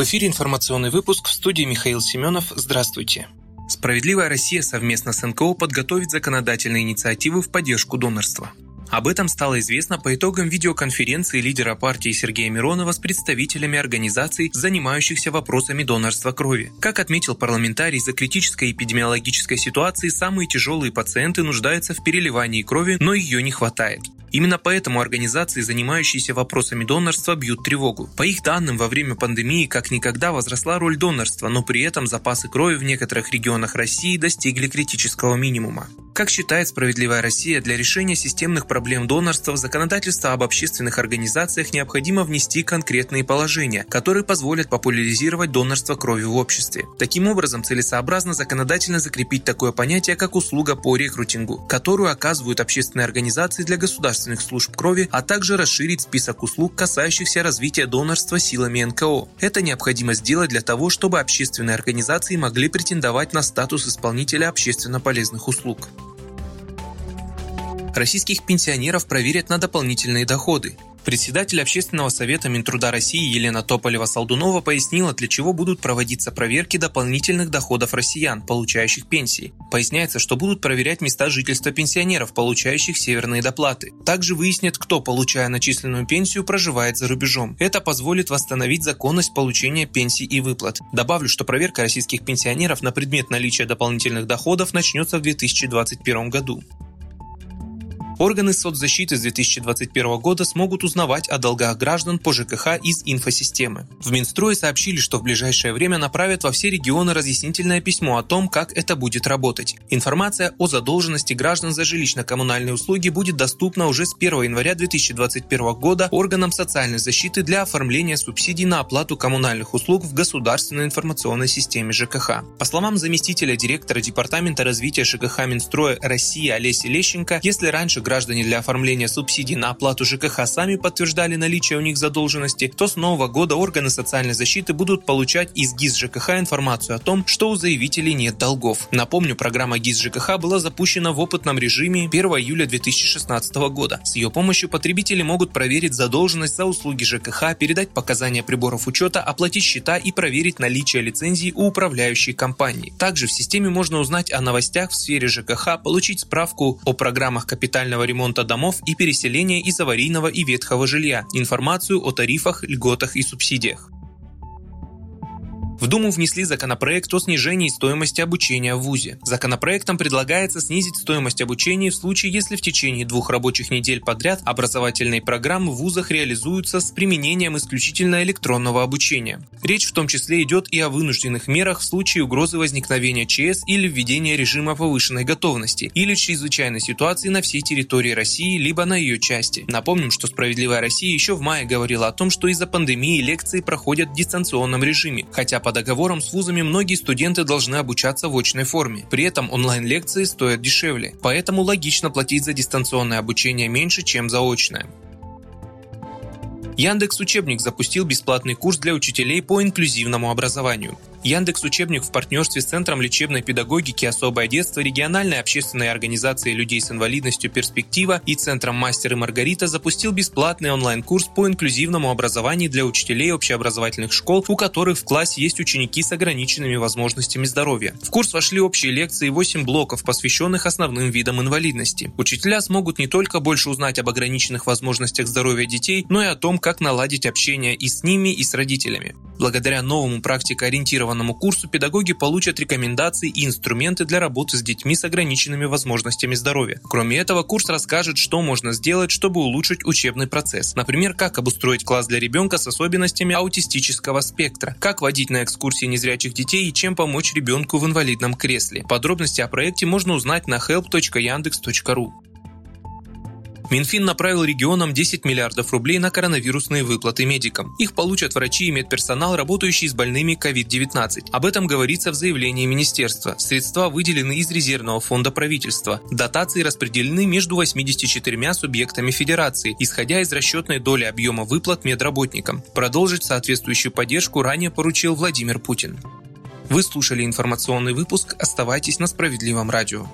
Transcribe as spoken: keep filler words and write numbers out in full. В эфире информационный выпуск, в студии Михаил Семенов. Здравствуйте. «Справедливая Россия» совместно с эн ка о подготовит законодательные инициативы в поддержку донорства. Об этом стало известно по итогам видеоконференции лидера партии Сергея Миронова с представителями организаций, занимающихся вопросами донорства крови. Как отметил парламентарий, из-за критической эпидемиологической ситуации самые тяжелые пациенты нуждаются в переливании крови, но ее не хватает. Именно поэтому организации, занимающиеся вопросами донорства, бьют тревогу. По их данным, во время пандемии как никогда возросла роль донорства, но при этом запасы крови в некоторых регионах России достигли критического минимума. Как считает «Справедливая Россия», для решения системных проблем донорства в законодательство об общественных организациях необходимо внести конкретные положения, которые позволят популяризировать донорство крови в обществе. Таким образом, целесообразно законодательно закрепить такое понятие, как услуга по рекрутингу, которую оказывают общественные организации для государственных служб крови, а также расширить список услуг, касающихся развития донорства силами эн ка о. Это необходимо сделать для того, чтобы общественные организации могли претендовать на статус исполнителя общественно полезных услуг. Российских пенсионеров проверят на дополнительные доходы. Председатель Общественного совета Минтруда России Елена Тополева-Солдунова пояснила, для чего будут проводиться проверки дополнительных доходов россиян, получающих пенсии. Поясняется, что будут проверять места жительства пенсионеров, получающих северные доплаты. Также выяснят, кто, получая начисленную пенсию, проживает за рубежом. Это позволит восстановить законность получения пенсий и выплат. Добавлю, что проверка российских пенсионеров на предмет наличия дополнительных доходов начнется в две тысячи двадцать первом году. Органы соцзащиты с две тысячи двадцать первого года смогут узнавать о долгах граждан по ЖКХ из инфосистемы. В Минстрое сообщили, что в ближайшее время направят во все регионы разъяснительное письмо о том, как это будет работать. Информация о задолженности граждан за жилищно-коммунальные услуги будет доступна уже с первого января две тысячи двадцать первого года органам социальной защиты для оформления субсидий на оплату коммунальных услуг в государственной информационной системе ЖКХ. По словам заместителя директора Департамента развития ЖКХ Минстроя России Олеси Лещенко, если раньше граждане для оформления субсидий на оплату ЖКХ сами подтверждали наличие у них задолженности, то с нового года органы социальной защиты будут получать из ГИС ЖКХ информацию о том, что у заявителей нет долгов. Напомню, программа ГИС ЖКХ была запущена в опытном режиме первого июля две тысячи шестнадцатого года. С ее помощью потребители могут проверить задолженность за услуги ЖКХ, передать показания приборов учета, оплатить счета и проверить наличие лицензии у управляющей компании. Также в системе можно узнать о новостях в сфере ЖКХ, получить справку о программах капитального ремонта домов и переселения из аварийного и ветхого жилья, информацию о тарифах, льготах и субсидиях. В Думу внесли законопроект о снижении стоимости обучения в ВУЗе. Законопроектом предлагается снизить стоимость обучения в случае, если в течение двух рабочих недель подряд образовательные программы в вузах реализуются с применением исключительно электронного обучения. Речь в том числе идет и о вынужденных мерах в случае угрозы возникновения ЧС или введения режима повышенной готовности или чрезвычайной ситуации на всей территории России либо на ее части. Напомним, что «Справедливая Россия» еще в мае говорила о том, что из-за пандемии лекции проходят в дистанционном режиме, хотя по По договорам с вузами многие студенты должны обучаться в очной форме. При этом онлайн-лекции стоят дешевле, поэтому логично платить за дистанционное обучение меньше, чем заочное. Яндекс.Учебник запустил бесплатный курс для учителей по инклюзивному образованию. Яндекс.Учебник в партнерстве с Центром лечебной педагогики «Особое детство», региональной общественной организации людей с инвалидностью «Перспектива» и Центром «Мастер и Маргарита» запустил бесплатный онлайн-курс по инклюзивному образованию для учителей общеобразовательных школ, у которых в классе есть ученики с ограниченными возможностями здоровья. В курс вошли общие лекции и восемь блоков, посвященных основным видам инвалидности. Учителя смогут не только больше узнать об ограниченных возможностях здоровья детей, но и о том, как наладить общение и с ними, и с родителями. Благодаря новому практикоориентированному курсу педагоги получат рекомендации и инструменты для работы с детьми с ограниченными возможностями здоровья. Кроме этого, курс расскажет, что можно сделать, чтобы улучшить учебный процесс. Например, как обустроить класс для ребенка с особенностями аутистического спектра, как водить на экскурсии незрячих детей и чем помочь ребенку в инвалидном кресле. Подробности о проекте можно узнать на help точка яндекс точка ру. Минфин направил регионам десять миллиардов рублей на коронавирусные выплаты медикам. Их получат врачи и медперсонал, работающие с больными ковид девятнадцать. Об этом говорится в заявлении министерства. Средства выделены из резервного фонда правительства. Дотации распределены между восемьюдесятью четырьмя субъектами федерации, исходя из расчетной доли объема выплат медработникам. Продолжить соответствующую поддержку ранее поручил Владимир Путин. Вы слушали информационный выпуск. Оставайтесь на Справедливом радио.